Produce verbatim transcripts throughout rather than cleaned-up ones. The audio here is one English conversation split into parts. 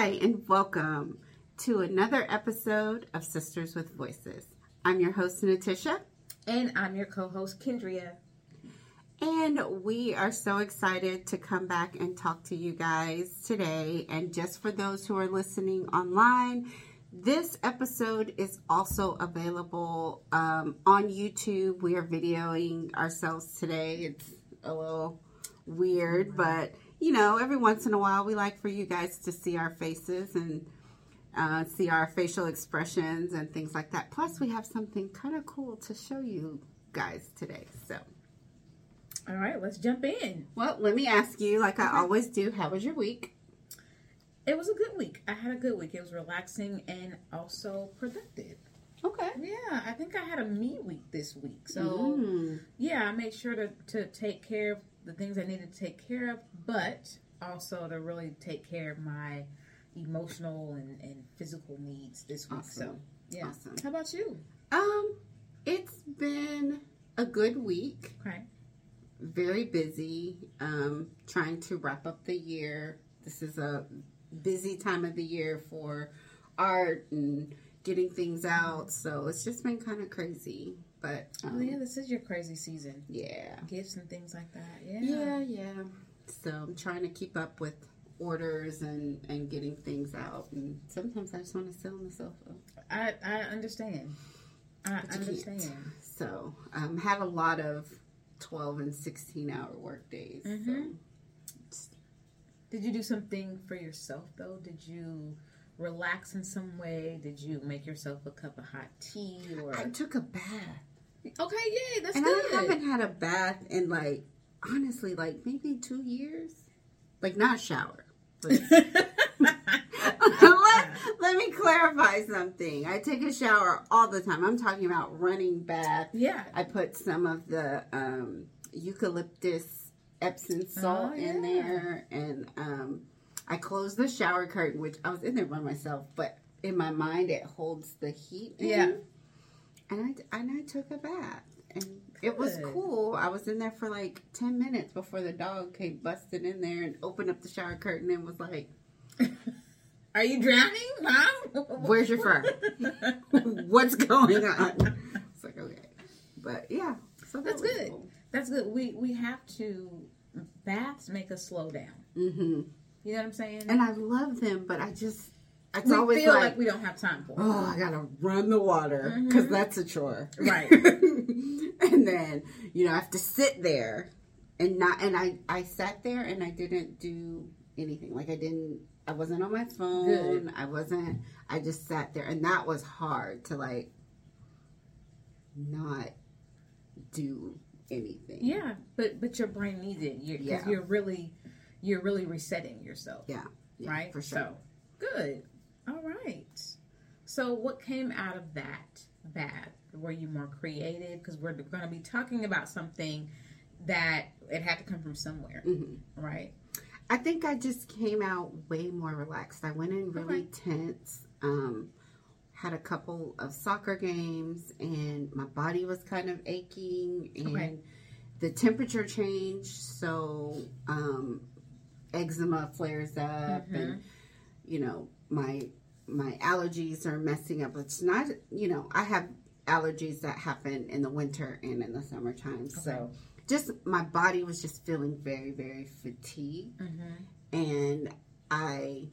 Hi, and welcome to another episode of Sisters with Voices. I'm your host, Natasha. And I'm your co-host, Kendria. And we are so excited to come back and talk to you guys today. And just for those who are listening online, this episode is also available um, on YouTube. We are videoing ourselves today. It's a little weird, but you know, every once in a while, we like for you guys to see our faces and uh, see our facial expressions and things like that. Plus, we have something kind of cool to show you guys today. So, all right, let's jump in. Well, let me ask you, like okay. I always do, how was your week? It was a good week. I had a good week. It was relaxing and also productive. Okay. Yeah, I think I had a me week this week. So, mm. yeah, I made sure to, to take care of the things I needed to take care of, but also to really take care of my emotional and, and physical needs this week. Awesome. So, yeah. Awesome. How about you? Um, it's been a good week. Okay. Very busy. Um, trying to wrap up the year. This is a busy time of the year for art and getting things out. So it's just been kind of crazy. But um, oh yeah, this is your crazy season. Yeah, gifts and things like that. Yeah, yeah, yeah. So I'm trying to keep up with orders and, and getting things out. And sometimes I just want to sit on the sofa. I I understand. I but understand. You can't. So um, had a lot of twelve and sixteen hour work days. Mm-hmm. So. Did you do something for yourself though? Did you relax in some way? Did you make yourself a cup of hot tea? Or I took a bath. Okay, yeah, that's and good. And I haven't had a bath in, like, honestly, like, maybe two years. Like, not a shower. But... let, let me clarify something. I take a shower all the time. I'm talking about running bath. Yeah. I put some of the um, eucalyptus Epsom salt oh, yeah. in there. And um, I close the shower curtain, which I was in there by myself. But in my mind, it holds the heat in. Yeah. And I, and I took a bath, and Good. It was cool. I was in there for like ten minutes before the dog came busted in there and opened up the shower curtain and was like, are you drowning, Mom? Where's your fur? What's going on? It's like, okay. But, yeah. So that That's good. Cool. That's good. We we have to, baths make us slow down. Mm-hmm. You know what I'm saying? And I love them, but I just... It's we always feel like, like we don't have time for it. Oh, I gotta run the water because mm-hmm. that's a chore, right? And then you know I have to sit there and not. And I, I sat there and I didn't do anything. Like I didn't. I wasn't on my phone. Good. I wasn't. I just sat there, and that was hard to like not do anything. Yeah, but but your brain needs it. You're, yeah, you're really you're really resetting yourself. Yeah, yeah right. For sure. So, good. All right. So what came out of that bath? Were you more creative? Because we're going to be talking about something that it had to come from somewhere, mm-hmm. right? I think I just came out way more relaxed. I went in really okay. tense, um, had a couple of soccer games, and my body was kind of aching, and okay. the temperature changed, so um, eczema flares up, mm-hmm. and, you know, my... my allergies are messing up. It's not, you know, I have allergies that happen in the winter and in the summertime. Okay. So just my body was just feeling very, very fatigued. Mm-hmm. And I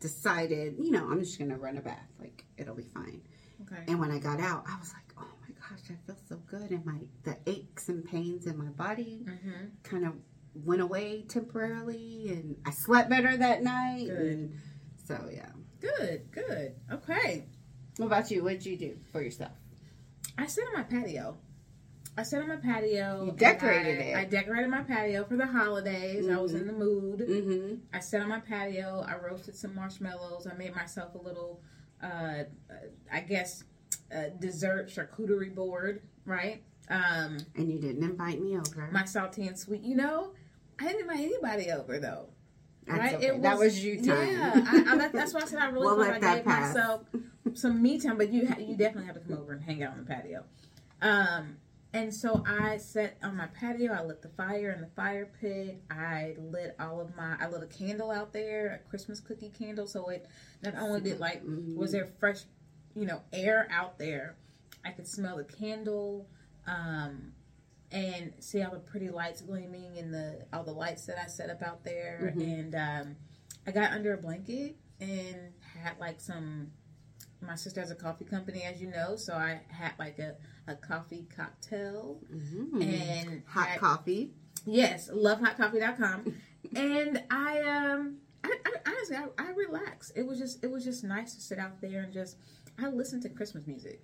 decided, you know, I'm just going to run a bath. Like, it'll be fine. Okay. And when I got out, I was like, oh my gosh, I feel so good. And my the aches and pains in my body mm-hmm. kind of went away temporarily. And I slept better that night. Good. And so, yeah. Good, good. Okay. What about you? What did you do for yourself? I sat on my patio. I sat on my patio. You decorated I, it. I decorated my patio for the holidays. Mm-hmm. I was in the mood. Mm-hmm. I sat on my patio. I roasted some marshmallows. I made myself a little, uh, I guess, uh, dessert charcuterie board, right? Um, and you didn't invite me over. My salty and sweet. You know, I didn't invite anybody over, though. Right? Okay. It was, that was you time. Yeah, I, I, that, that's why I said I really we'll thought I gave pass. myself some me time. But you, ha- you definitely have to come over and hang out on the patio. Um, And so I sat on my patio, I lit the fire in the fire pit, I lit all of my, I lit a candle out there, a Christmas cookie candle, so it not only did, like, was there fresh, you know, air out there, I could smell the candle, um, and see all the pretty lights gleaming and the, all the lights that I set up out there, mm-hmm. and um, I got under a blanket and had, like, some... My sister has a coffee company, as you know, so I had like a, a coffee cocktail mm-hmm. and hot had, coffee. Yes, love hot coffee dot com, and I um I, I, honestly I, I relaxed. It was just it was just nice to sit out there and just I listened to Christmas music.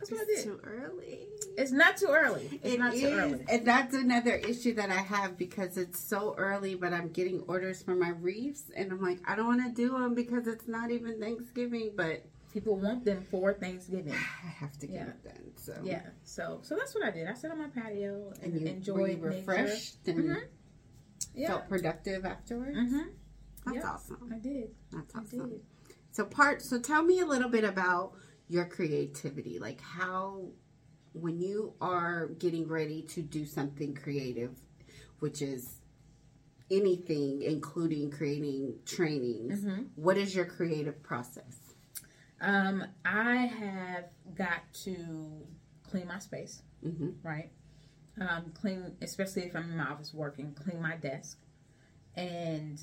That's what it's I did. Too early. It's not too early. It's it not is. too early. And that's another issue that I have because it's so early, but I'm getting orders for my wreaths, and I'm like, I don't want to do them because it's not even Thanksgiving, but. People want them for Thanksgiving. I have to get yeah. it done. So yeah, so so that's what I did. I sat on my patio and, and you enjoyed, were you refreshed, nature. and mm-hmm. yeah. felt productive afterwards. Mm-hmm. That's yep. awesome. I did. That's awesome. I did. So part. So tell me a little bit about your creativity, like how when you are getting ready to do something creative, which is anything, including creating trainings. Mm-hmm. What is your creative process? Um, I have got to clean my space, mm-hmm. right? Um, clean, especially if I'm in my office working, clean my desk. And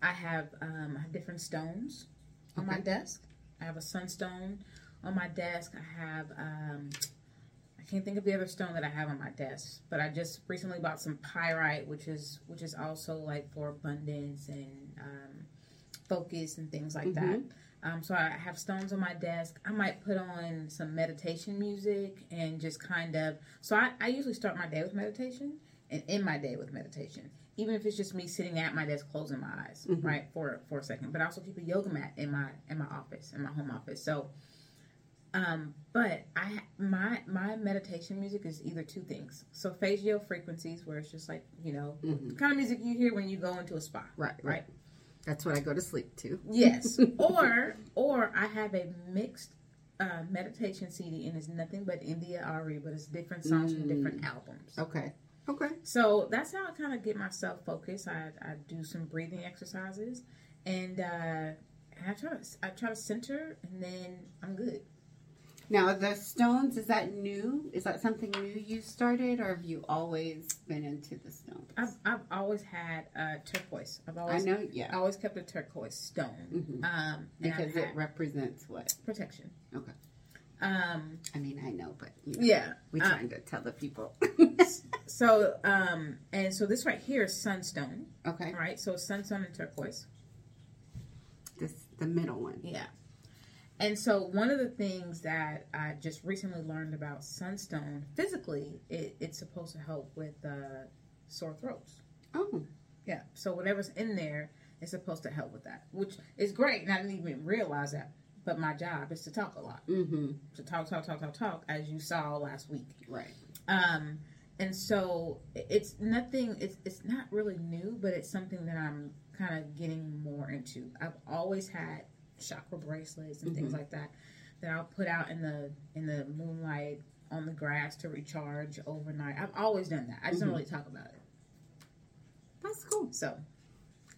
I have, um, I have different stones on okay. my desk. I have a sunstone on my desk. I have, um, I can't think of the other stone that I have on my desk, but I just recently bought some pyrite, which is, which is also like for abundance and, um, focus and things like mm-hmm. that. Um, so I have stones on my desk. I might put on some meditation music and just kind of... So I, I usually start my day with meditation and end my day with meditation. Even if it's just me sitting at my desk, closing my eyes, mm-hmm. right, for for a second. But I also keep a yoga mat in my in my office, in my home office. So, um, but I my my meditation music is either two things. So Solfeggio frequencies, where it's just like, you know, mm-hmm. the kind of music you hear when you go into a spa. Right, right. right? That's what I go to sleep to. Yes. Or or I have a mixed uh, meditation C D, and it's nothing but India Ari, but it's different songs mm. from different albums. Okay. Okay. So that's how I kind of get myself focused. I, I do some breathing exercises, and uh, I try to, I try to center, and then I'm good. Now, the stones, is that new? Is that something new you started, or have you always been into the stones? I've, I've always had a turquoise. I've always, I know, yeah. I always kept a turquoise stone. Mm-hmm. Um, because it represents what? Protection. Okay. Um, I mean, I know, but you know, yeah, we're trying um, to tell the people. so, um, and so this right here is sunstone. Okay. All right, so sunstone and turquoise. This, the middle one. Yeah. And so one of the things that I just recently learned about sunstone, physically, it, it's supposed to help with uh, sore throats. Oh. Yeah. So whatever's in there is supposed to help with that, which is great. And I didn't even realize that. But my job is to talk a lot. Mm-hmm. To talk, talk, talk, talk, talk, as you saw last week. Right. Um, and so it's nothing, it's, it's not really new, but it's something that I'm kind of getting more into. I've always had chakra bracelets and things mm-hmm. like that that I'll put out in the in the moonlight on the grass to recharge overnight. I've always done that. I just mm-hmm. don't really talk about it. That's cool. So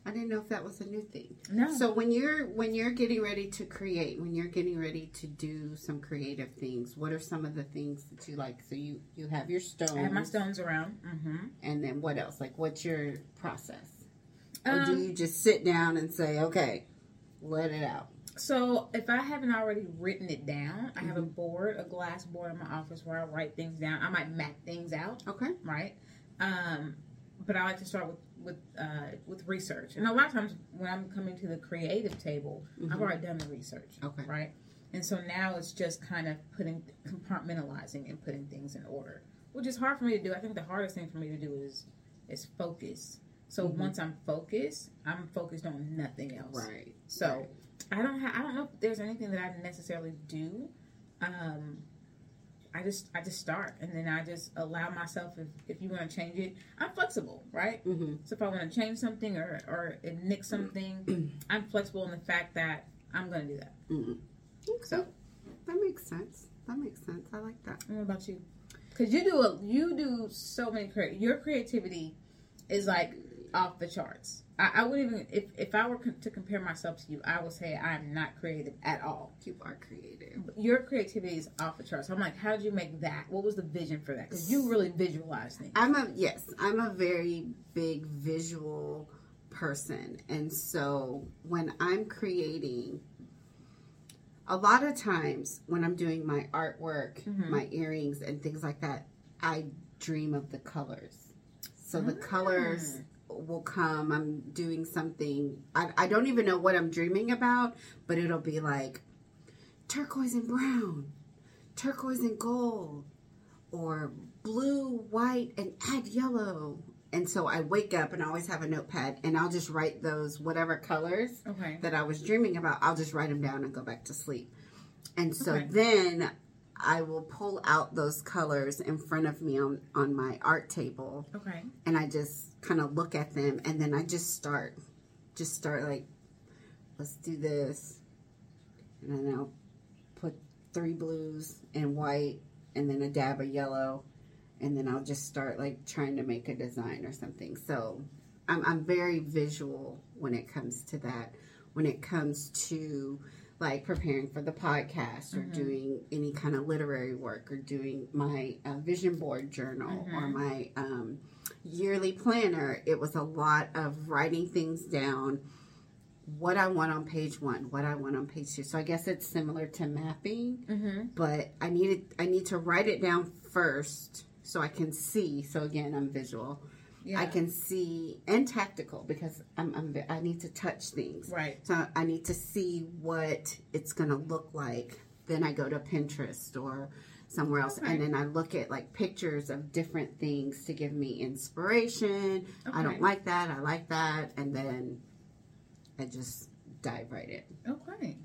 I didn't know if that was a new thing. No. So when you're when you're getting ready to create, when you're getting ready to do some creative things, what are some of the things that you like? So you you have your stones. I have my stones around. Mm-hmm. And then what else? Like, what's your process? Um, or do you just sit down and say, okay, let it out? So if I haven't already written it down, I mm-hmm. have a board, a glass board in my office where I write things down. I might map things out. Okay. Right? Um, but I like to start with with, uh, with research. And a lot of times when I'm coming to the creative table, mm-hmm. I've already done the research. Okay. Right? And so now it's just kind of putting, compartmentalizing and putting things in order, which is hard for me to do. I think the hardest thing for me to do is is focus. So mm-hmm. once I'm focused, I'm focused on nothing else. Right. So... Right. I don't ha- I don't know if there's anything that I necessarily do. Um, I just I just start, and then I just allow myself, if, if you want to change it, I'm flexible, right? Mm-hmm. So if I want to change something or, or nick something, I'm flexible in the fact that I'm going to do that. Mm-hmm. Okay. So that makes sense. That makes sense. I like that. And what about you? Because you do a, you do so many creative. Your creativity is like off the charts. I, I wouldn't even, if, if I were co- to compare myself to you, I would say I'm not creative at all. You are creative. But your creativity is off the charts. I'm like, how did you make that? What was the vision for that? Because you really visualize things. I'm a, yes, I'm a very big visual person. And so when I'm creating, a lot of times when I'm doing my artwork, mm-hmm. my earrings and things like that, I dream of the colors. So the colors will come. I'm doing something. I, I don't even know what I'm dreaming about, but it'll be like turquoise and brown, turquoise and gold, or blue, white, and add yellow. And so I wake up and I always have a notepad, and I'll just write those whatever colors okay. that I was dreaming about. I'll just write them down and go back to sleep. And so okay. then I will pull out those colors in front of me on, on my art table. Okay. And I just kind of look at them, and then I just start. Just start like, let's do this. And then I'll put three blues and white, and then a dab of yellow. And then I'll just start like trying to make a design or something. So I'm, I'm very visual when it comes to that. When it comes to like preparing for the podcast or mm-hmm. doing any kind of literary work or doing my uh, vision board journal mm-hmm. or my um, yearly planner, it was a lot of writing things down, what I want on page one, what I want on page two. So I guess it's similar to mapping, mm-hmm. but I needed, I need to write it down first so I can see. So again, I'm visual. Yeah. I can see, and tactical, because I'm, I'm I need to touch things. Right. So I need to see what it's going to look like. Then I go to Pinterest or somewhere else, okay. and then I look at like pictures of different things to give me inspiration. Okay. I don't like that. I like that, and then I just dive right in. Okay.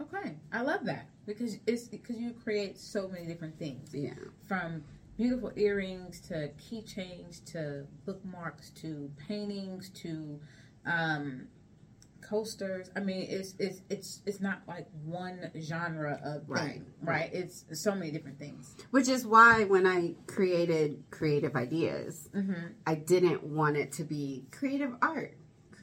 Okay. I love that, because it's because you create so many different things. Yeah. From beautiful earrings to keychains to bookmarks to paintings to um, coasters. I mean, it's it's it's it's not like one genre of right, thing, right? Right? It's so many different things. Which is why when I created Creative Ideas, mm-hmm. I didn't want it to be creative art,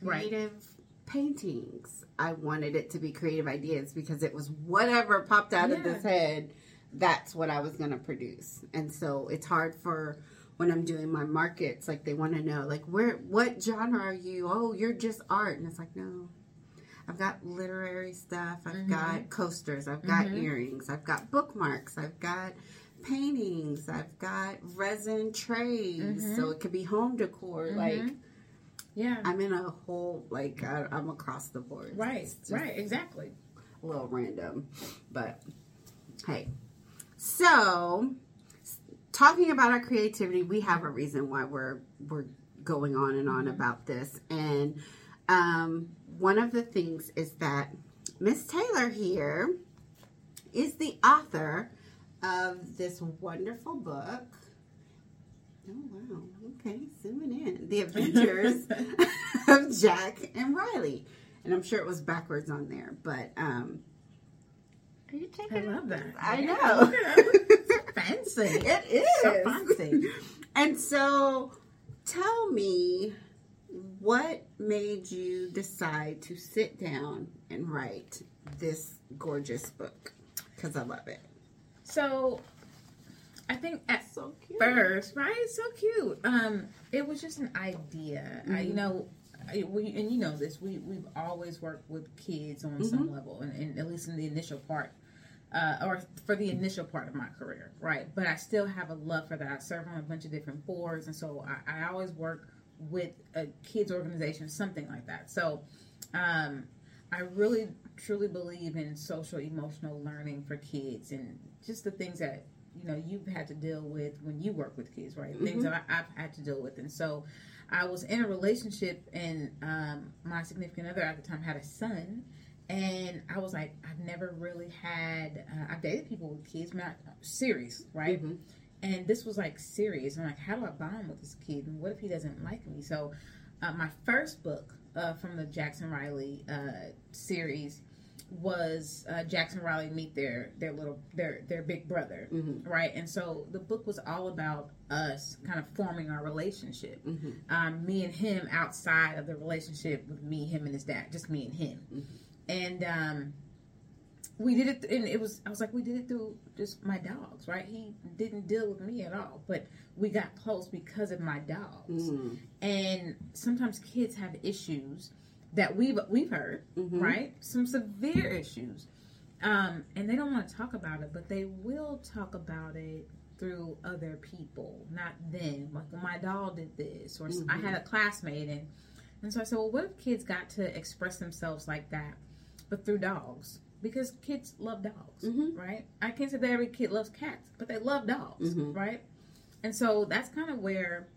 creative right. paintings. I wanted it to be Creative Ideas because it was whatever popped out yeah. of this head. That's what I was going to produce. And so it's hard for when I'm doing my markets, like they want to know, like, where, what genre are you? Oh, you're just art. And it's like, no, I've got literary stuff. I've mm-hmm. got coasters. I've got mm-hmm. earrings. I've got bookmarks. I've got paintings. I've got resin trays. Mm-hmm. So it could be home decor. Mm-hmm. Like, yeah, I'm in a whole, like, I, I'm across the board. Right, right, exactly. A little random, but hey. So, talking about our creativity, we have a reason why we're we're going on and on about this. And um, one of the things is that Miss Taylor here is the author of this wonderful book. Oh, wow. Okay, zooming in. The Adventures of Jack and Riley. And I'm sure it was backwards on there, but... Um, Are you taking I love that. I yeah, know. It's fancy. It is. So fancy. And so, tell me, what made you decide to sit down and write this gorgeous book? Because I love it. So, I think at so cute. first, right? It's so cute. Um, it was just an idea. Mm-hmm. I, you know... We, and you know this, we, we've always worked with kids on mm-hmm. some level, and, and at least in the initial part, uh, or for the initial part of my career, right? But I still have a love for that. I serve on a bunch of different boards, and so I, I always work with a kids organization, something like that. So um, I really, truly believe in social, emotional learning for kids, and just the things that, you know, you've had to deal with when you work with kids, right? Mm-hmm. Things that I, I've had to deal with, and so... I was in a relationship, and um, my significant other at the time had a son, and I was like, I've never really had, uh, I've dated people with kids, not serious, right? Mm-hmm. And this was like serious. I'm like, how do I bond with this kid, and what if he doesn't like me? So uh, my first book uh, from the Jackson Riley uh, series was uh, Jackson Riley meet their their little their their big brother, mm-hmm. right? And so the book was all about us kind of forming our relationship, mm-hmm. um, me and him outside of the relationship with me, him and his dad, just me and him, mm-hmm. and um, we did it. Th- and it was I was like we did it through just my dogs, right? He didn't deal with me at all, but we got close because of my dogs. Mm-hmm. And sometimes kids have issues that we've we've heard, mm-hmm. right? Some severe issues. Um, and they don't want to talk about it, but they will talk about it through other people, not them. Like, well, my doll did this, or mm-hmm. I had a classmate. And, and so I said, well, what if kids got to express themselves like that, but through dogs? Because kids love dogs, mm-hmm. right? I can't say that every kid loves cats, but they love dogs, mm-hmm. right? And so that's kind of where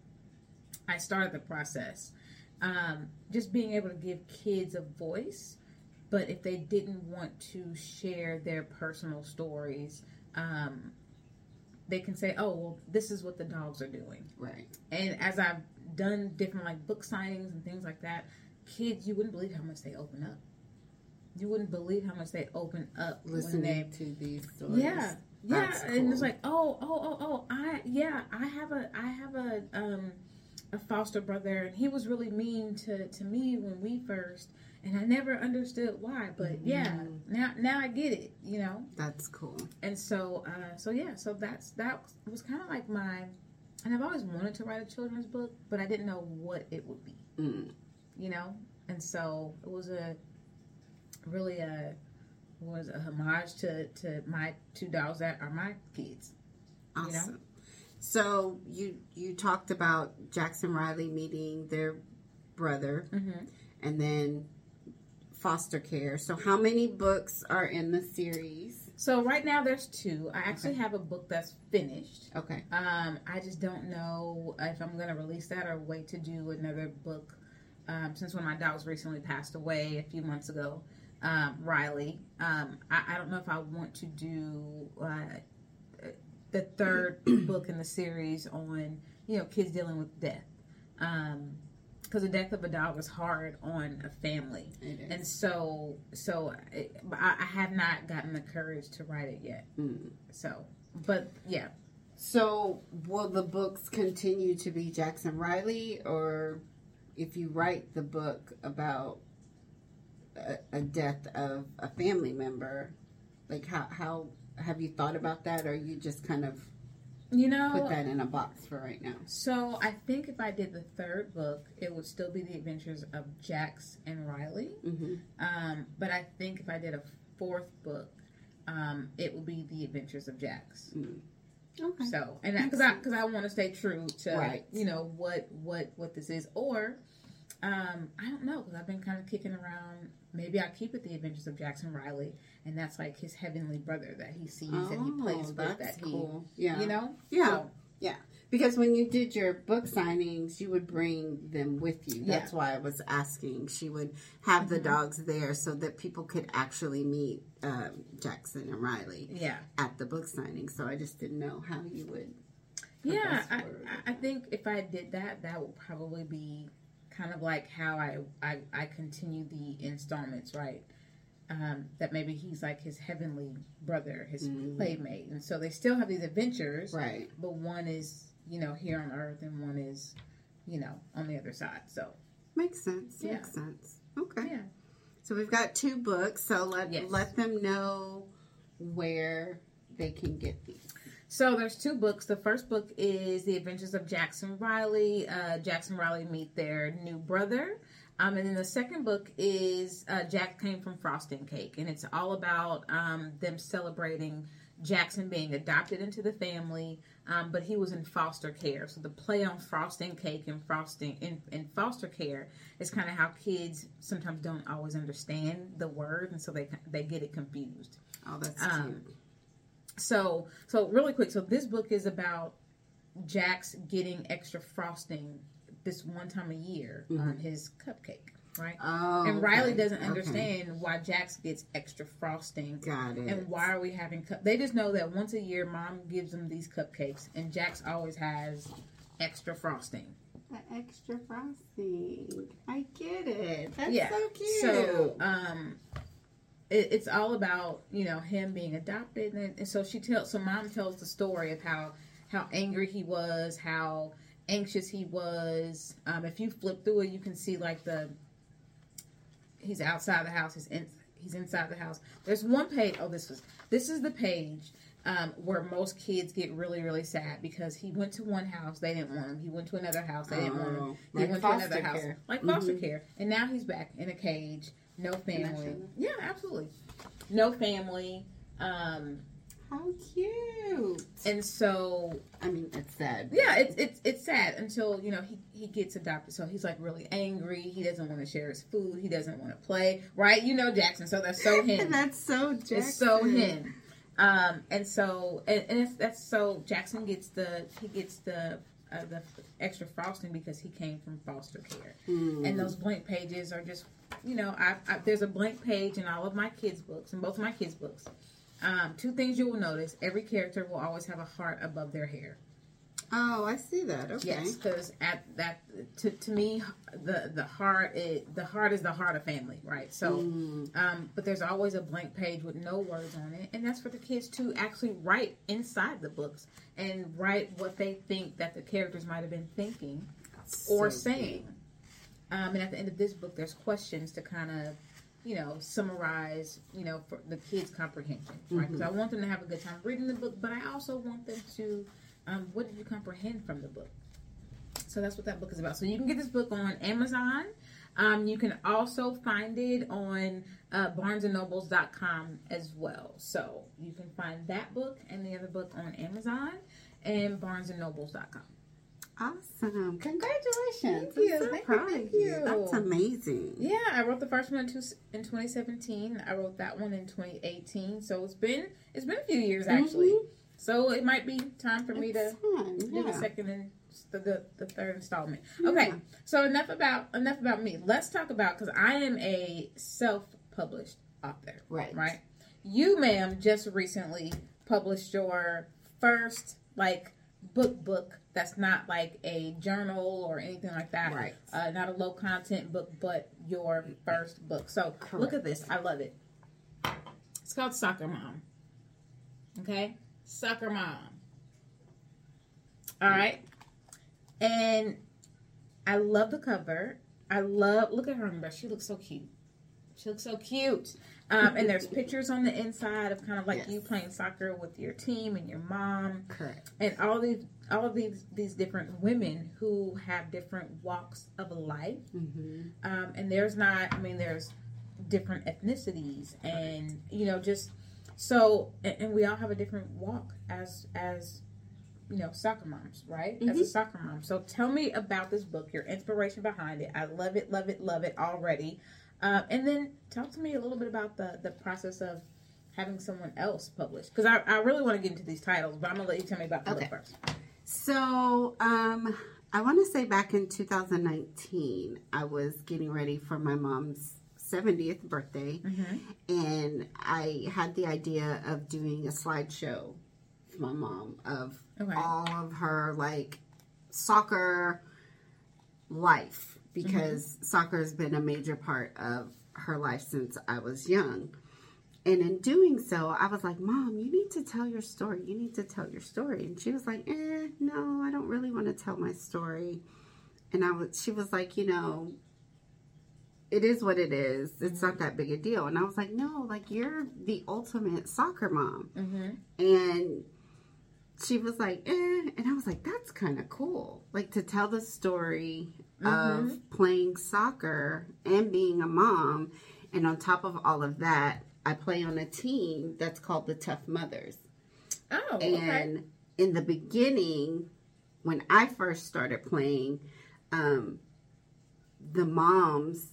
I started the process. Um, just being able to give kids a voice, but if they didn't want to share their personal stories, um, they can say, oh, well, this is what the dogs are doing. Right. And as I've done different, like, book signings and things like that, kids, you wouldn't believe how much they open up. You wouldn't believe how much they open up. Listening when they, to these stories. Yeah. Yeah. Cool. And it's like, oh, oh, oh, oh, I, yeah, I have a, I have a, um, a foster brother, and he was really mean to, to me when we first, and I never understood why, but yeah, now now I get it, you know. That's cool. And so, uh, so yeah, so that's that was kind of like my, and I've always wanted to write a children's book, but I didn't know what it would be, mm. you know. And so it was a really a was a homage to to my two dogs that are my kids. Awesome. You know? So you you talked about Jackson Riley meeting their brother, mm-hmm. and then foster care. So how many books are in the series? So right now there's two. I actually okay. have a book that's finished. Okay. Um, I just don't know if I'm going to release that or wait to do another book. Um, since one of my dogs recently passed away a few months ago, um, Riley, um, I, I don't know if I want to do. Uh, the third book in the series on, you know, kids dealing with death. Um, 'cause the death of a dog is hard on a family. It is. And so, so it, I, I have not gotten the courage to write it yet. Mm. So, but yeah. So will the books continue to be Jackson Riley, or if you write the book about a, a death of a family member, like how, how, have you thought about that, or you just kind of, you know, put that in a box for right now? So I think if I did the third book, it would still be the adventures of Jax and Riley. Mm-hmm. Um, but I think if I did a fourth book, um, it would be the adventures of Jax. Mm. Okay. So, and because I because I, I want to stay true to right. you know what what what this is, or um, I don't know, because I've been kind of kicking around. Maybe I'll keep it the adventures of Jackson Riley, and that's like his heavenly brother that he sees oh, and he plays with. That's that cool. He, yeah. You know? Yeah. So. Yeah. Because when you did your book signings, you would bring them with you. That's yeah. why I was asking. She would have mm-hmm. the dogs there so that people could actually meet um, Jackson and Riley yeah. at the book signing. So I just didn't know how you would. Yeah. I, I think if I did that, that would probably be kind of like how I, I, I continue the installments, right? Um, that maybe he's like his heavenly brother, his mm-hmm. playmate. And so they still have these adventures. Right. But one is, you know, here on earth, and one is, you know, on the other side. So. Makes sense. Yeah. Makes sense. Okay. Yeah. So we've got two books. So let, yes. let them know where they can get these. So there's two books. The first book is The Adventures of Jackson Riley. Uh, Jackson Riley meet their new brother. Um, and then the second book is uh, Jack Came from Frosting Cake. And it's all about um, them celebrating Jackson being adopted into the family, um, but he was in foster care. So the play on Frosting Cake and frosting in, in foster care is kind of how kids sometimes don't always understand the word, and so they they get it confused. Oh, that's um, cute. So, so really quick, so this book is about Jax getting extra frosting this one time a year mm-hmm. on his cupcake, right? Oh, and Riley okay. doesn't understand okay. why Jax gets extra frosting. Got it. And why are we having cup? They just know that once a year, Mom gives them these cupcakes, and Jax always has extra frosting. The extra frosting. I get it. That's yeah. so cute. So, um... it, it's all about, you know, him being adopted. And, and so she tells, so mom tells the story of how, how angry he was, how anxious he was. Um, if you flip through it, you can see like the, he's outside the house, he's in, he's inside the house. There's one page, oh, this was, this is the page um, where most kids get really, really sad because he went to one house, they didn't want him. He went to another house, they didn't oh, want him. He like went to another care. house, like foster mm-hmm. care. And now he's back in a cage, no family. Yeah, absolutely. No family. Um, How cute. And so, I mean, it's sad. Yeah, it's it's it's sad until, you know, he, he gets adopted. So he's like really angry. He doesn't want to share his food. He doesn't want to play. Right? You know Jackson. So that's so him. That's so Jackson. It's so him. Um, and so, and, and it's, that's so Jackson gets the, he gets the, uh, the extra frosting because he came from foster care. Mm. And those blank pages are just, you know, I, I there's a blank page in all of my kids' books, in both of my kids' books. Um, two things you will notice. Every character will always have a heart above their hair. Oh, I see that. Okay. Yes, because at that, to, to me, the, the heart is, the heart is the heart of family, right? So, mm. um, but there's always a blank page with no words on it. And that's for the kids to actually write inside the books and write what they think that the characters might have been thinking so or saying. Um, and at the end of this book, there's questions to kind of, you know, summarize, you know, for the kids' comprehension, right? Because mm-hmm. I want them to have a good time reading the book, but I also want them to, um, what did you comprehend from the book? So that's what that book is about. So you can get this book on Amazon. Um, you can also find it on uh, barnes and nobles dot com as well. So you can find that book and the other book on Amazon and barnes and nobles dot com. Awesome. Congratulations. Thank you. So Thank proud you. Thank you. That's amazing. Yeah, I wrote the first one in twenty seventeen. I wrote that one in twenty eighteen. So it's been it's been a few years, actually. Mm-hmm. So it might be time for me it's to fun. do yeah. the second and the, the, the third installment. Okay. Yeah. So enough about enough about me. Let's talk about, because I am a self-published author. Right. Right? You, ma'am, just recently published your first, like, book book that's not like a journal or anything like that. Right. Uh, not a low content book, but your first book. So Correct. Look at this. I love it. It's called Soccer Mom. Okay? Soccer Mom. All right. And I love the cover. I love, look at her on the brush. She looks so cute. She looks so cute. Um, and there's pictures on the inside of kind of like yes. you playing soccer with your team and your mom. Correct. And all these, all of these, these different women who have different walks of life. Mm-hmm. Um, and there's not, I mean, there's different ethnicities and, you know, just so, and, and we all have a different walk as, as, you know, soccer moms, right? Mm-hmm. As a soccer mom. So tell me about this book, your inspiration behind it. I love it, love it, love it already. Uh, and then talk to me a little bit about the, the process of having someone else publish. Because I, I really want to get into these titles, but I'm going to let you tell me about the okay. book first. So um, I want to say back in two thousand nineteen, I was getting ready for my mom's seventieth birthday. Mm-hmm. And I had the idea of doing a slideshow for my mom of okay. all of her, like, soccer life. Because mm-hmm. soccer has been a major part of her life since I was young. And in doing so, I was like, Mom, you need to tell your story. You need to tell your story. And she was like, eh, no, I don't really want to tell my story. And I was, she was like, you know, it is what it is. It's mm-hmm. not that big a deal. And I was like, no, like, you're the ultimate soccer mom. Mm-hmm. And she was like, eh. And I was like, that's kind of cool. Like, to tell the story mm-hmm. of playing soccer and being a mom. And on top of all of that, I play on a team that's called the Tough Mothers. Oh, and okay. And in the beginning, when I first started playing, um, the moms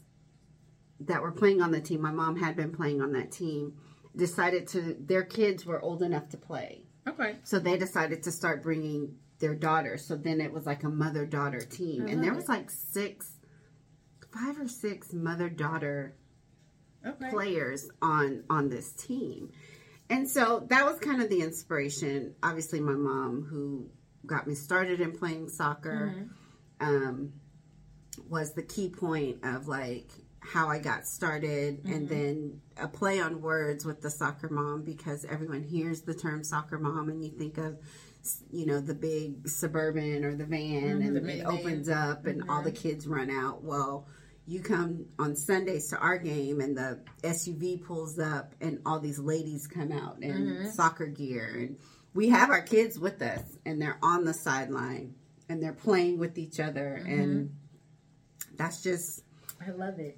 that were playing on the team, my mom had been playing on that team, decided to, their kids were old enough to play. Okay. So they decided to start bringing their daughters. So then it was like a mother-daughter team. And there was like six, five or six mother-daughter okay. players on, on this team. And so that was kind of the inspiration. Obviously, my mom, who got me started in playing soccer, mm-hmm. um, was the key point of like, how I got started, mm-hmm. and then a play on words with the soccer mom, because everyone hears the term soccer mom and you think of, you know, the big Suburban or the van, mm-hmm. and the big it van. opens up and mm-hmm. all the kids run out. Well, you come on Sundays to our game and the S U V pulls up and all these ladies come out in mm-hmm. soccer gear, and we have our kids with us and they're on the sideline and they're playing with each other, mm-hmm. and that's just, I love it.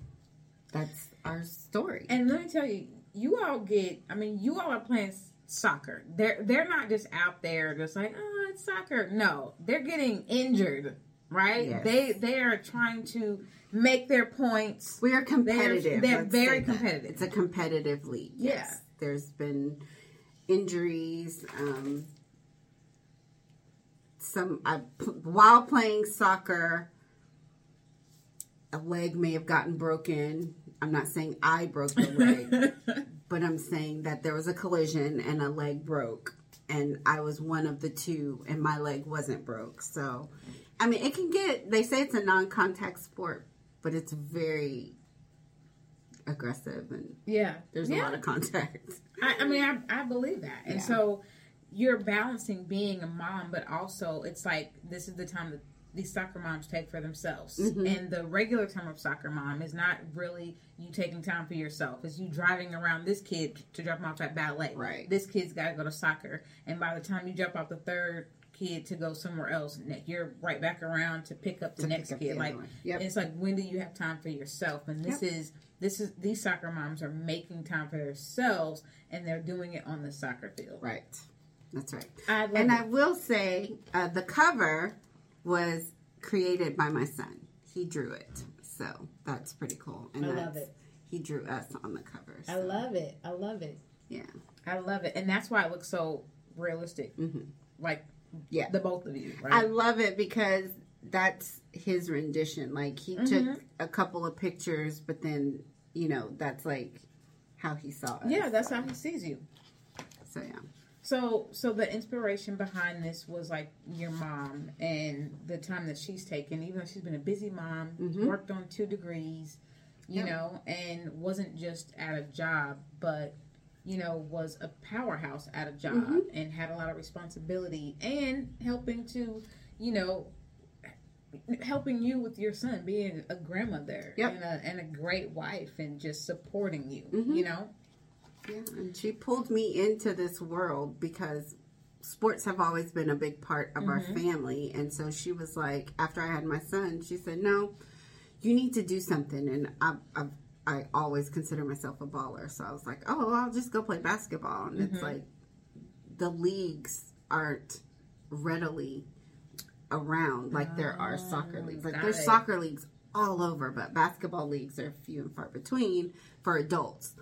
That's our story. And let me tell you, you all get, I mean, you all are playing soccer. They're, they're not just out there just like, oh, it's soccer. No, they're getting injured, right? Yes. They they are trying to make their points. We are competitive. They're, they're very competitive. It's a competitive league. Yes. Yeah. There's been injuries. Um, some I, while playing soccer, a leg may have gotten broken. I'm not saying I broke the leg, but I'm saying that there was a collision and a leg broke. And I was one of the two, and my leg wasn't broke. So, I mean, it can get, they say it's a non-contact sport, but it's very aggressive. And yeah, there's yeah. a lot of contact. I, I mean, I, I believe that. And yeah. so you're balancing being a mom, but also it's like this is the time that these soccer moms take for themselves. Mm-hmm. And the regular time of soccer mom is not really you taking time for yourself. It's you driving around this kid to drop him off at ballet. Right. This kid's got to go to soccer. And by the time you drop off the third kid to go somewhere else, you're right back around to pick up the to next up kid. The like yep. It's like, when do you have time for yourself? And this yep. is, this is, these soccer moms are making time for themselves, and they're doing it on the soccer field. Right. That's right. I love and it. I will say uh, the cover was created by my son. He drew it. So that's pretty cool. And I love it. He drew us on the cover. So. I love it. I love it. Yeah. I love it. And that's why it looks so realistic. Mm-hmm. Like, yeah, the both of you, right? I love it because that's his rendition. Like, he mm-hmm. took a couple of pictures, but then, you know, that's like how he saw us. Yeah, that's how he sees you. So, yeah. So, so the inspiration behind this was like your mom and the time that she's taken, even though she's been a busy mom, mm-hmm. worked on two degrees, you yep. know, and wasn't just at a job, but, you know, was a powerhouse at a job mm-hmm. and had a lot of responsibility and helping to, you know, helping you with your son, being a grandmother yep. and, a, and a great wife and just supporting you, mm-hmm. you know. Yeah, and she pulled me into this world because sports have always been a big part of mm-hmm. our family. And so she was like, after I had my son, she said, no, you need to do something. And I I, I always consider myself a baller. So I was like, oh, well, I'll just go play basketball. And mm-hmm. it's like the leagues aren't readily around like oh, there are soccer leagues. Like there's it. soccer leagues all over, but basketball leagues are few and far between for adults.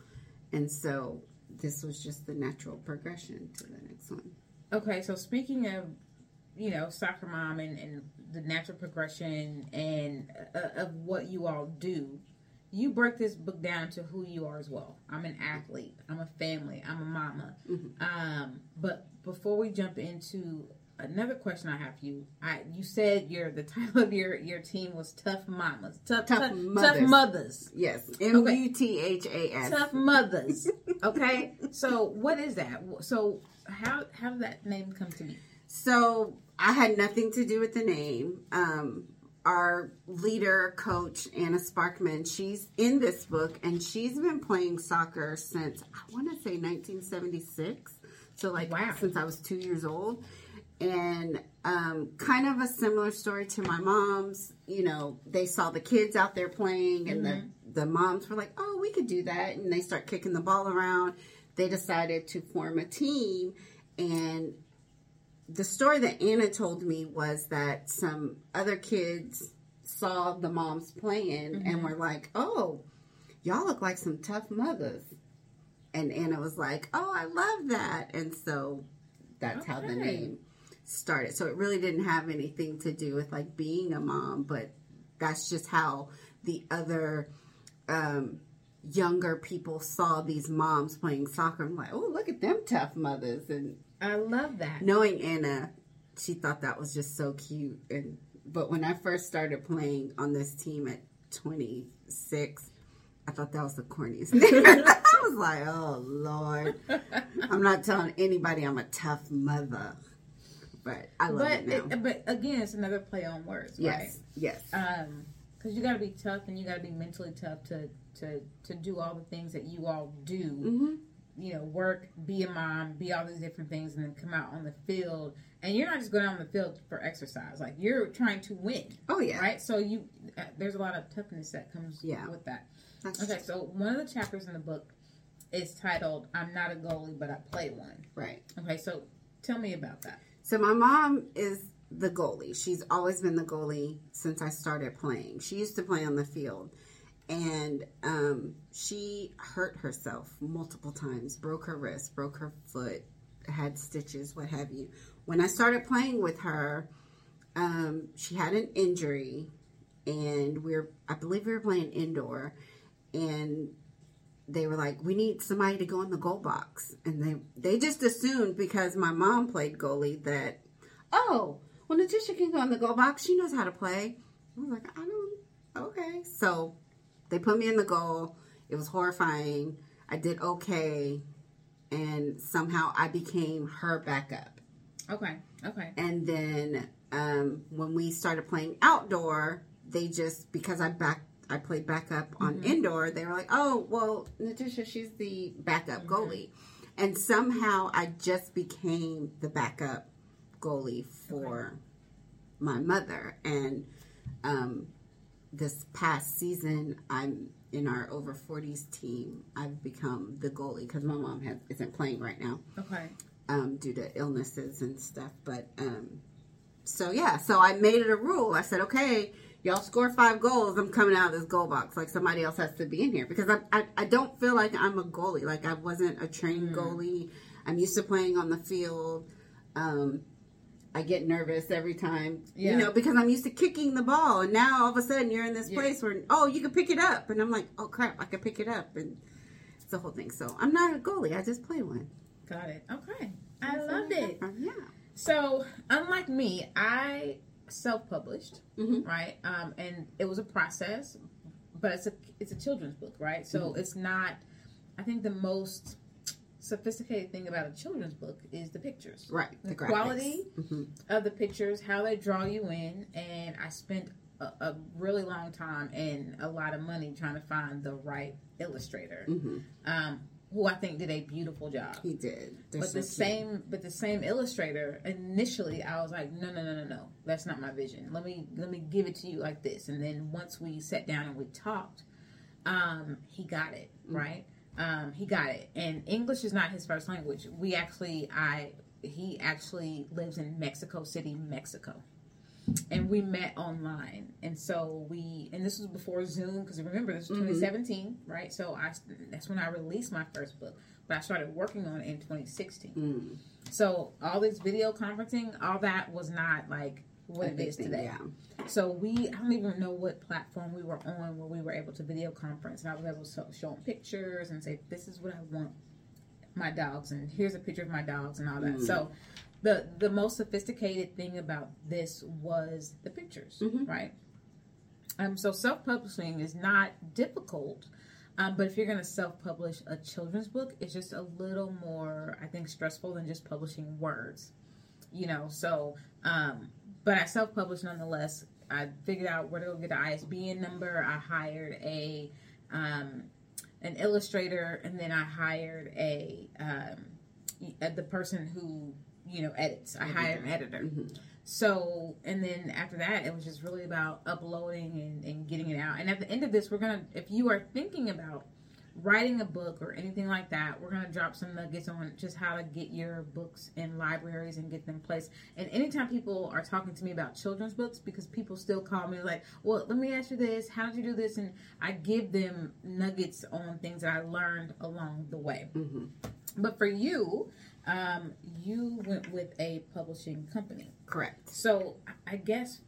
And so this was just the natural progression to the next one. Okay, so speaking of, you know, soccer mom and, and the natural progression and uh, of what you all do, you break this book down to who you are as well. I'm an athlete. I'm a family. I'm a mama. Mm-hmm. Um, but before we jump into another question I have for you, I you said your the title of your, your team was Tough Mamas. Tough, tough, tough mothers. Tough mothers. Yes. M U T H A S. Tough mothers. Okay. So what is that? So how how did that name come to me? So I had nothing to do with the name. Um, our leader, coach, Anna Sparkman, she's in this book, and she's been playing soccer since, I want to say nineteen seventy-six. So like wow. since I was two years old. And um, kind of a similar story to my mom's. You know, they saw the kids out there playing, and mm-hmm. the, the moms were like, oh, we could do that. And they start kicking the ball around. They decided to form a team. And the story that Anna told me was that some other kids saw the moms playing mm-hmm. and were like, oh, y'all look like some tough mothers. And Anna was like, oh, I love that. And so that's okay. how the name started. So it really didn't have anything to do with like being a mom, but that's just how the other um, younger people saw these moms playing soccer. I'm like, oh, look at them tough mothers. And I love that. Knowing Anna, she thought that was just so cute. And but when I first started playing on this team at twenty-six, I thought that was the corniest thing. I was like, oh, Lord. I'm not telling anybody I'm a tough mother. But I love but it now. It, but again, it's another play on words, yes, right? Yes, yes. Um, because you got to be tough and you got to be mentally tough to, to, to do all the things that you all do. Mm-hmm. You know, work, be a mom, be all these different things, and then come out on the field. And you're not just going out on the field for exercise. Like, you're trying to win. Oh, yeah. Right? So, you uh, there's a lot of toughness that comes yeah. with that. That's okay, so one of the chapters in the book is titled, I'm Not a Goalie, But I Play One. Right. Okay, so tell me about that. So, my mom is the goalie. She's always been the goalie since I started playing. She used to play on the field. And um, she hurt herself multiple times, broke her wrist, broke her foot, had stitches, what have you. When I started playing with her, um, she had an injury, and we we're I believe we were playing indoor, and they were like, we need somebody to go in the goal box. And they, they just assumed, because my mom played goalie, that, oh, well, Natasha can go in the goal box. She knows how to play. I was like, I don't, okay. So they put me in the goal. It was horrifying. I did okay. And somehow I became her backup. Okay. Okay. And then um, when we started playing outdoor, they just, because I back, I played backup on mm-hmm. indoor, they were like, oh, well, Natasha, she's the backup mm-hmm. goalie. And somehow I just became the backup goalie for okay. my mother. And, um, this past season, I'm in our over forties team. I've become the goalie because my mom has, isn't playing right now. Okay. Um, due to illnesses and stuff. But, um, so yeah, so I made it a rule. I said, okay, y'all score five goals. I'm coming out of this goal box. Like, somebody else has to be in here because I, I, I don't feel like I'm a goalie. Like, I wasn't a trained mm. goalie. I'm used to playing on the field. Um, I get nervous every time, yeah. you know, because I'm used to kicking the ball. And now all of a sudden you're in this yeah. place where, oh, you can pick it up. And I'm like, oh, crap, I can pick it up. And it's the whole thing. So I'm not a goalie. I just play one. Got it. Okay. I That's loved it. Happened. Yeah. So unlike me, I self-published, mm-hmm. right? Um, and it was a process, but it's a, it's a children's book, right? So mm-hmm. it's not, I think the most sophisticated thing about a children's book is the pictures, right? The, the quality mm-hmm. of the pictures, how they draw you in, and I spent a, a really long time and a lot of money trying to find the right illustrator, mm-hmm. um, who I think did a beautiful job. He did, They're but so the cute. same, but the same illustrator. Initially, I was like, no, no, no, no, no, that's not my vision. Let me let me give it to you like this, and then once we sat down and we talked, um, he got it mm-hmm. right. Um, he got it. And English is not his first language. We actually, I, he actually lives in Mexico City, Mexico. And we met online. And so we, and this was before Zoom, because remember, this was twenty seventeen, mm-hmm. right? So I, that's when I released my first book. But I started working on it in twenty sixteen. Mm. So all this video conferencing, all that was not like what it is today. Yeah. So we, I don't even know what platform we were on where we were able to video conference. And I was able to show them pictures and say, this is what I want my dogs. And here's a picture of my dogs and all that. Mm. So the, the most sophisticated thing about this was the pictures, mm-hmm. right? Um, so self-publishing is not difficult. Um, but if you're going to self-publish a children's book, it's just a little more, I think, stressful than just publishing words. You know, so, um, but I self-published nonetheless. I figured out where to go get the I S B N number. I hired a um, an illustrator, and then I hired a um, the person who, you know, edits. I hired an editor. Mm-hmm. So, and then after that, it was just really about uploading and, and getting it out. And at the end of this, we're going to, if you are thinking about writing a book or anything like that, we're going to drop some nuggets on just how to get your books in libraries and get them placed. And anytime people are talking to me about children's books, because people still call me like, well, let me ask you this, how did you do this? And I give them nuggets on things that I learned along the way. Mm-hmm. But for you, um, you went with a publishing company. Correct. So I guess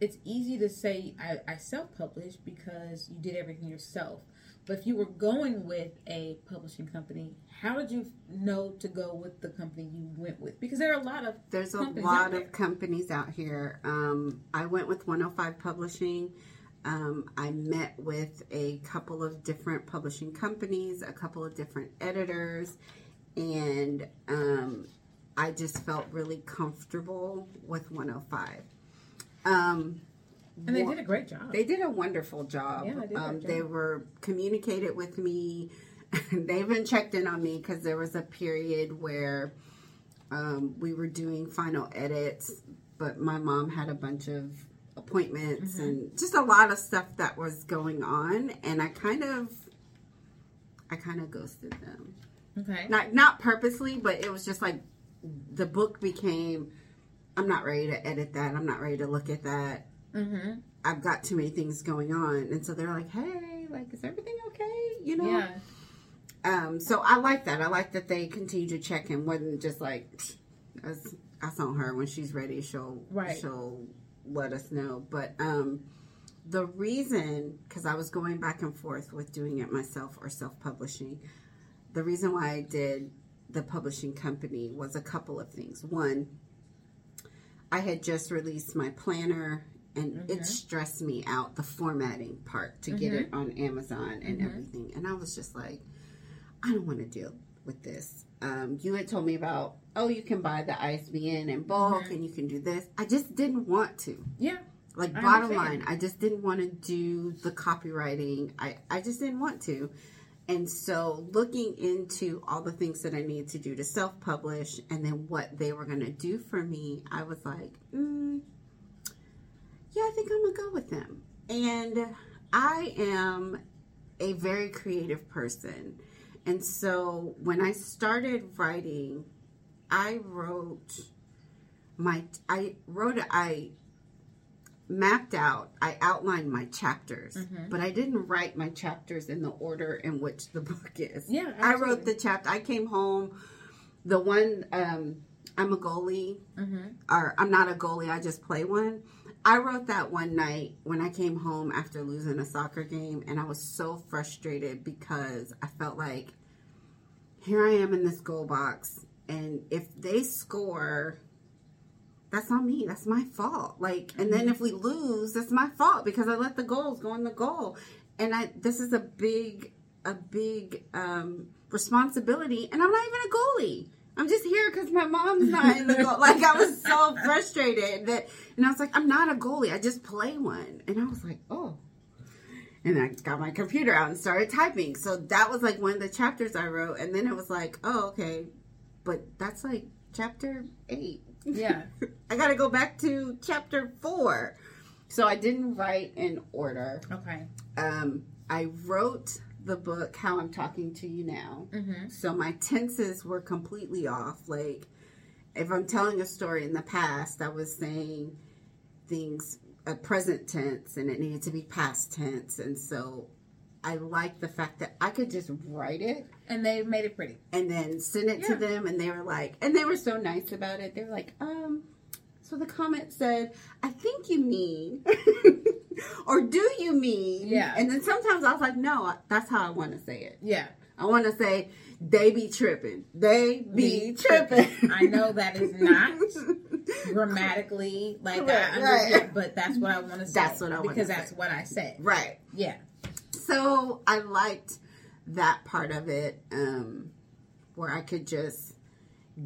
it's easy to say I, I self-published because you did everything yourself. But if you were going with a publishing company, how did you know to go with the company you went with? Because there are a lot of there's a lot of companies out here. Um, I went with one oh five Publishing. Um, I met with a couple of different publishing companies, a couple of different editors, and um, I just felt really comfortable with one oh five. Um, and they did a great job. They did a wonderful job. Yeah, they did um, a job. They were communicated with me. They even checked in on me because there was a period where um, we were doing final edits, but my mom had a bunch of appointments mm-hmm. and just a lot of stuff that was going on, and I kind of I kind of ghosted them. Okay. Not not purposely, but it was just like the book became, I'm not ready to edit that. I'm not ready to look at that. Mm-hmm. I've got too many things going on. And so they're like, hey, like, is everything okay? You know? Yeah. Um, so I like that. I like that they continue to check in. Wasn't just like, that's, that's on her. When she's ready, she'll, right. she'll let us know. But um, the reason, because I was going back and forth with doing it myself or self-publishing, the reason why I did the publishing company was a couple of things. One, I had just released my planner, and mm-hmm. it stressed me out, the formatting part, to mm-hmm. get it on Amazon and mm-hmm. everything. And I was just like, I don't want to deal with this. Um, you had told me about, oh, you can buy the I S B N in bulk mm-hmm. and you can do this. I just didn't want to. Yeah. Like, I bottom understand. line, I just didn't want to do the copywriting. I, I just didn't want to. And so looking into all the things that I needed to do to self-publish and then what they were going to do for me, I was like, mm, yeah, I think I'm going to go with them. And I am a very creative person. And so when I started writing, I wrote my, I wrote, I mapped out, I outlined my chapters, mm-hmm. but I didn't write my chapters in the order in which the book is. Yeah, absolutely. I wrote the chapter. I came home, the one, um, I'm a goalie, mm-hmm. or I'm not a goalie, I just play one. I wrote that one night when I came home after losing a soccer game, and I was so frustrated because I felt like, here I am in this goal box, and if they score, that's not me. That's my fault. Like, and then if we lose, that's my fault because I let the goals go in the goal. And I, this is a big, a big um, responsibility, and I'm not even a goalie. I'm just here because my mom's not in the goal. Like, I was so frustrated that, and I was like, I'm not a goalie. I just play one. And I was like, oh. And I got my computer out and started typing. So that was like one of the chapters I wrote. And then it was like, oh, okay. But that's like chapter eight. Yeah. I got to go back to chapter four. So I didn't write in order. Okay. Um, I wrote the book How I'm Talking to You Now. Mm-hmm. So my tenses were completely off. Like, if I'm telling a story in the past, I was saying things a present tense and it needed to be past tense. And so I liked the fact that I could just write it. And they made it pretty. And then send it yeah. to them, and they were like, and they were so nice about it. They were like, um, so the comment said, I think you mean... Or do you mean? Yeah. And then sometimes I was like, no, that's how I want to say it. Yeah. I want to say, they be tripping. They be, be tripping. tripping. I know that is not grammatically, like, right, I understand, right. but that's what I want to say. That's what I want to say. Because that's what I said. Right. Yeah. So I liked that part of it um, where I could just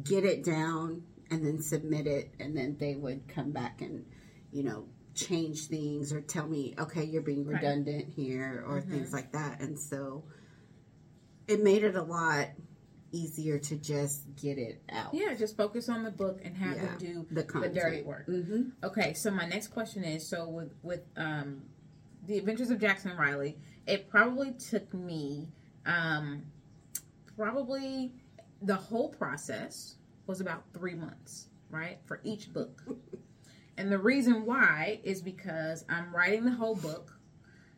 get it down and then submit it, and then they would come back and, you know, change things or tell me, okay, you're being redundant right. here or mm-hmm. things like that. And so it made it a lot easier to just get it out. Yeah, just focus on the book and have yeah, them do the, the dirty work. Mm-hmm. Okay, so my next question is, so with, with um, The Adventures of Jackson Riley, it probably took me um, probably the whole process was about three months, right, for each book. And the reason why is because I'm writing the whole book.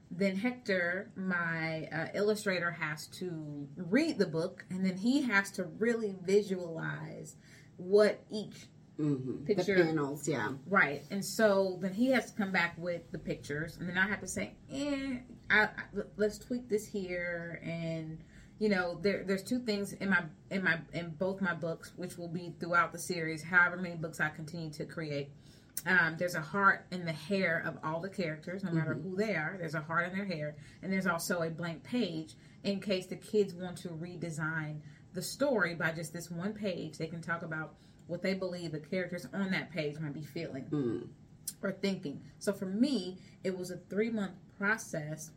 Then Hector, my uh, illustrator, has to read the book. And then he has to really visualize what each mm-hmm. picture... The panels, yeah. Right. And so then he has to come back with the pictures. And then I have to say, eh, I, I, let's tweak this here. And, you know, there, there's two things in my in my in both my books, which will be throughout the series, however many books I continue to create. Um, there's a heart in the hair of all the characters, no matter mm-hmm. who they are. There's a heart in their hair. And there's also a blank page in case the kids want to redesign the story by just this one page. They can talk about what they believe the characters on that page might be feeling mm. or thinking. So for me, it was a three-month process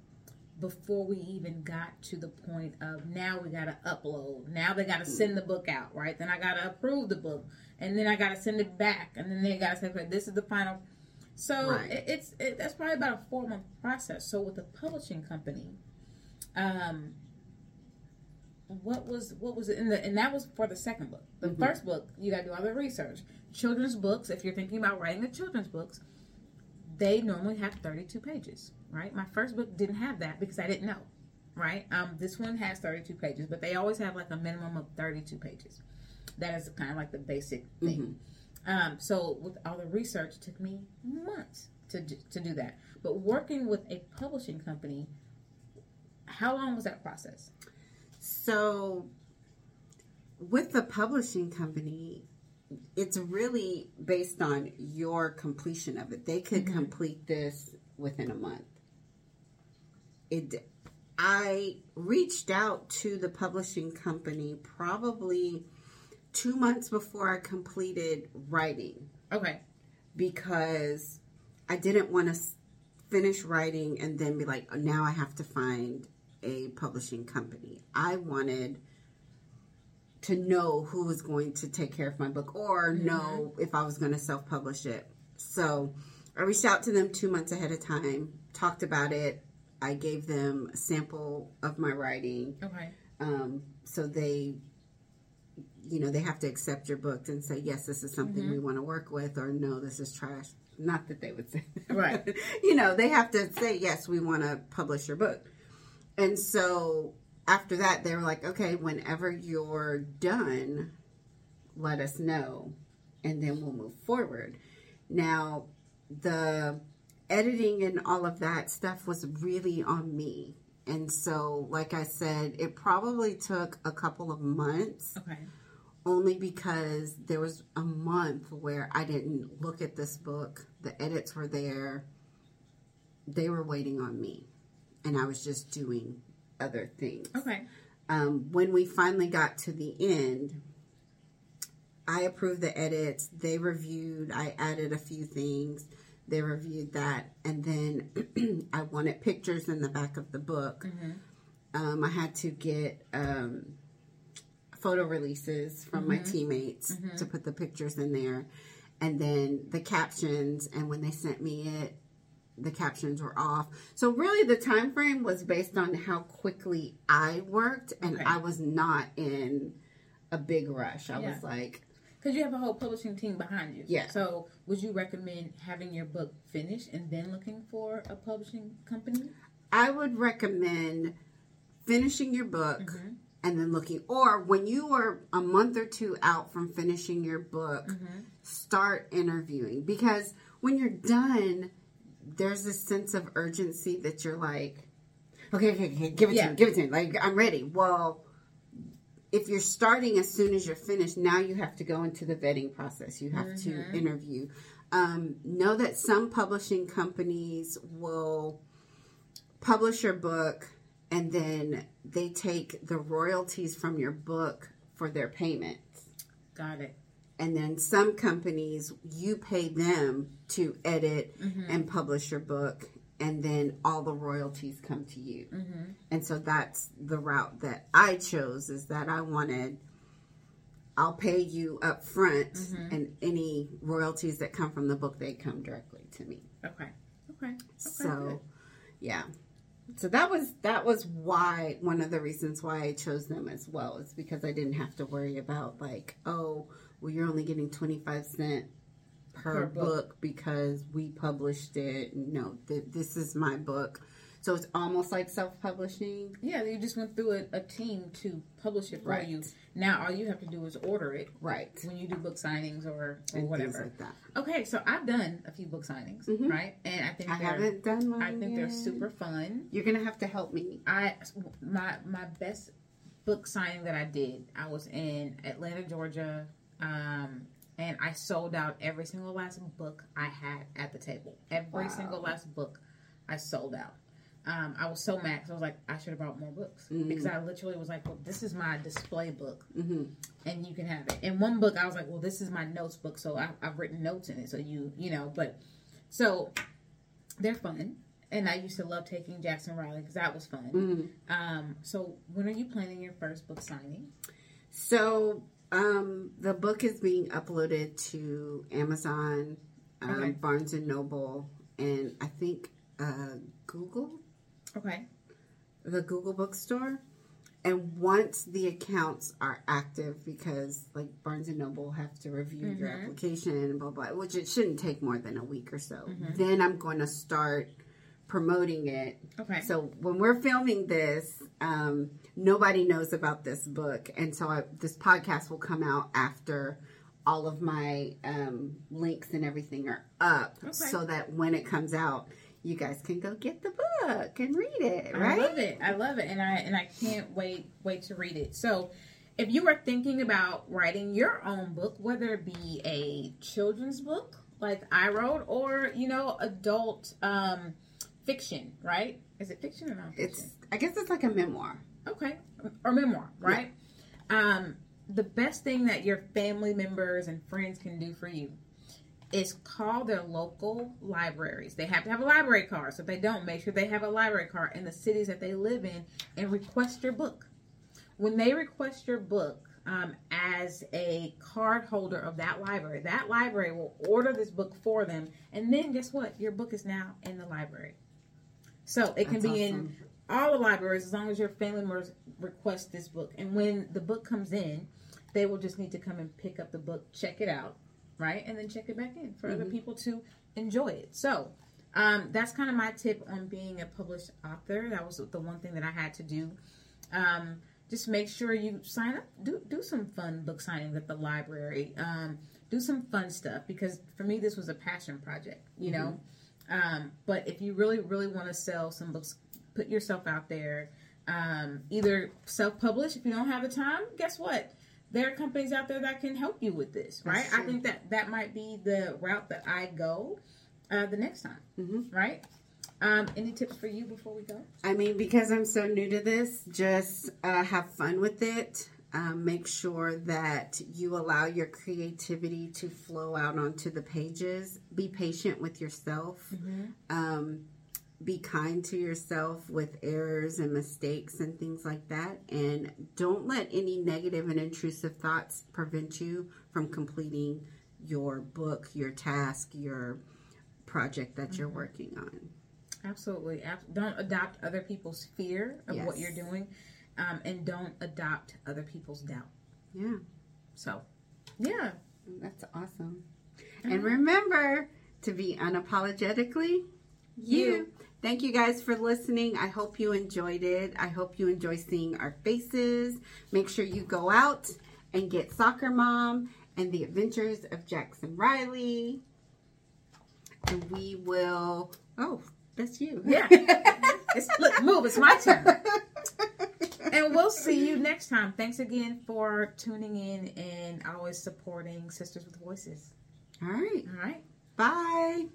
before we even got to the point of now we got to upload. Now they got to send the book out, right? Then I got to approve the book. And then I got to send it back. And then they got to say, okay, this is the final. So right. it, it's it, that's probably about a four-month process. So with a publishing company, um, what was what was it in the and that was for the second book. The mm-hmm. first book, you got to do all the research. Children's books, if you're thinking about writing the children's books, they normally have thirty-two pages, right? My first book didn't have that because I didn't know, right? Um, this one has thirty-two pages, but they always have like a minimum of thirty-two pages. That is kind of like the basic thing. Mm-hmm. Um, so with all the research, it took me months to do, to do that. But working with a publishing company, how long was that process? So with the publishing company, it's really based on your completion of it. They could mm-hmm. complete this within a month. It, I reached out to the publishing company probably two months before I completed writing. Okay. Because I didn't want to finish writing and then be like, oh, now I have to find a publishing company. I wanted to know who was going to take care of my book or mm-hmm. know if I was going to self-publish it. So I reached out to them two months ahead of time, talked about it. I gave them a sample of my writing. Okay. Um, so they... you know, they have to accept your book and say, yes, this is something mm-hmm. we want to work with, or no, this is trash. Not that they would say that. Right. But, you know, they have to say, yes, we want to publish your book. And so after that, they were like, okay, whenever you're done, let us know, and then we'll move forward. Now, the editing and all of that stuff was really on me. And so, like I said, it probably took a couple of months, okay. only because there was a month where I didn't look at this book. The edits were there. They were waiting on me, and I was just doing other things. Okay. Um, when we finally got to the end, I approved the edits. They reviewed. I added a few things. They reviewed that, and then I wanted pictures in the back of the book. Mm-hmm. Um, I had to get um, photo releases from mm-hmm. my teammates mm-hmm. to put the pictures in there, and then the captions, and when they sent me it, the captions were off. So really the time frame was based on how quickly I worked, and okay. I was not in a big rush. I yeah. was like... Because you have a whole publishing team behind you. Yeah. So would you recommend having your book finished and then looking for a publishing company? I would recommend finishing your book mm-hmm. and then looking. Or when you are a month or two out from finishing your book, mm-hmm. start interviewing. Because when you're done, there's this sense of urgency that you're like, okay, okay, okay, give it yeah. to me, give it to me. Like, I'm ready. Well... if you're starting as soon as you're finished, now you have to go into the vetting process. You have mm-hmm. to interview. Um, know that some publishing companies will publish your book and then they take the royalties from your book for their payments. Got it. And then some companies, you pay them to edit mm-hmm. and publish your book, and then all the royalties come to you. Mm-hmm. And so that's the route that I chose, is that I wanted, I'll pay you up front, mm-hmm. and any royalties that come from the book, they come directly to me. Okay. Okay. okay. So, yeah. So that was that was why, one of the reasons why I chose them as well, is because I didn't have to worry about like, oh, well, you're only getting twenty-five cents. Her book. book because we published it. No, th- this is my book. So it's almost like self-publishing. Yeah, you just went through a, a team to publish it for right. you. Now all you have to do is order it. Right. When you do book signings or, or and whatever. Things like that. Okay, so I've done a few book signings, mm-hmm. right? And I think I haven't done one. I think yet. They're super fun. You're gonna have to help me. I my my best book signing that I did, I was in Atlanta, Georgia. Um, and I sold out every single last book I had at the table. Every wow. single last book I sold out. Um, I was so mad because I was like, I should have brought more books. Mm-hmm. Because I literally was like, well, this is my display book, mm-hmm. and you can have it. And one book, I was like, well, this is my notes book, so I, I've written notes in it. So you, you know, but so they're fun. And I used to love taking Jackson Riley because that was fun. Mm-hmm. Um, so when are you planning your first book signing? So um, the book is being uploaded to Amazon, um, okay. Barnes and Noble, and I think uh, Google. Okay. The Google Bookstore. And once the accounts are active, because like Barnes and Noble have to review mm-hmm. your application and blah, blah, which it shouldn't take more than a week or so, mm-hmm. then I'm going to start promoting it. Okay. So when we're filming this, um, nobody knows about this book. And so I, this podcast will come out after all of my um, links and everything are up, okay. so that when it comes out, you guys can go get the book and read it, right? I love it. I love it. And I and I can't wait wait to read it. So if you are thinking about writing your own book, whether it be a children's book like I wrote or, you know, adult um, fiction, right? Is it fiction or nonfiction? It's, I guess it's like a memoir. Okay. Or memoir, right? Yeah. Um, the best thing that your family members and friends can do for you is call their local libraries. They have to have a library card. So if they don't, make sure they have a library card in the cities that they live in and request your book. When they request your book um, as a card holder of that library, that library will order this book for them. And then guess what? Your book is now in the library. So it can That's be awesome. In all the libraries as long as your family members request this book. And when the book comes in, they will just need to come and pick up the book, check it out. Right? And then check it back in for mm-hmm. other people to enjoy it. So um, that's kind of my tip on being a published author. That was the one thing that I had to do. Um, just make sure you sign up. Do do some fun book signings at the library. Um, do some fun stuff because for me this was a passion project, you mm-hmm. know. Um, but if you really, really want to sell some books, put yourself out there. Um, either self-publish if you don't have the time. Guess what? There are companies out there that can help you with this, right? I think that that might be the route that I go uh, the next time, mm-hmm. right? Um, any tips for you before we go? I mean, because I'm so new to this, just uh, have fun with it. Um, make sure that you allow your creativity to flow out onto the pages. Be patient with yourself. Mm-hmm. Um, be kind to yourself with errors and mistakes and things like that. And don't let any negative and intrusive thoughts prevent you from completing your book, your task, your project that mm-hmm. you're working on. Absolutely. Don't adopt other people's fear of yes. what you're doing. Um, and don't adopt other people's doubt. Yeah. So, yeah. That's awesome. Mm-hmm. And remember to be unapologetically you. Thank you guys for listening. I hope you enjoyed it. I hope you enjoy seeing our faces. Make sure you go out and get Soccer Mom and the Adventures of Jackson Riley. And we will... Oh, that's you. Yeah. It's, look, move. It's my turn. And we'll see you next time. Thanks again for tuning in and always supporting Sisters with Voices. All right. All right. Bye.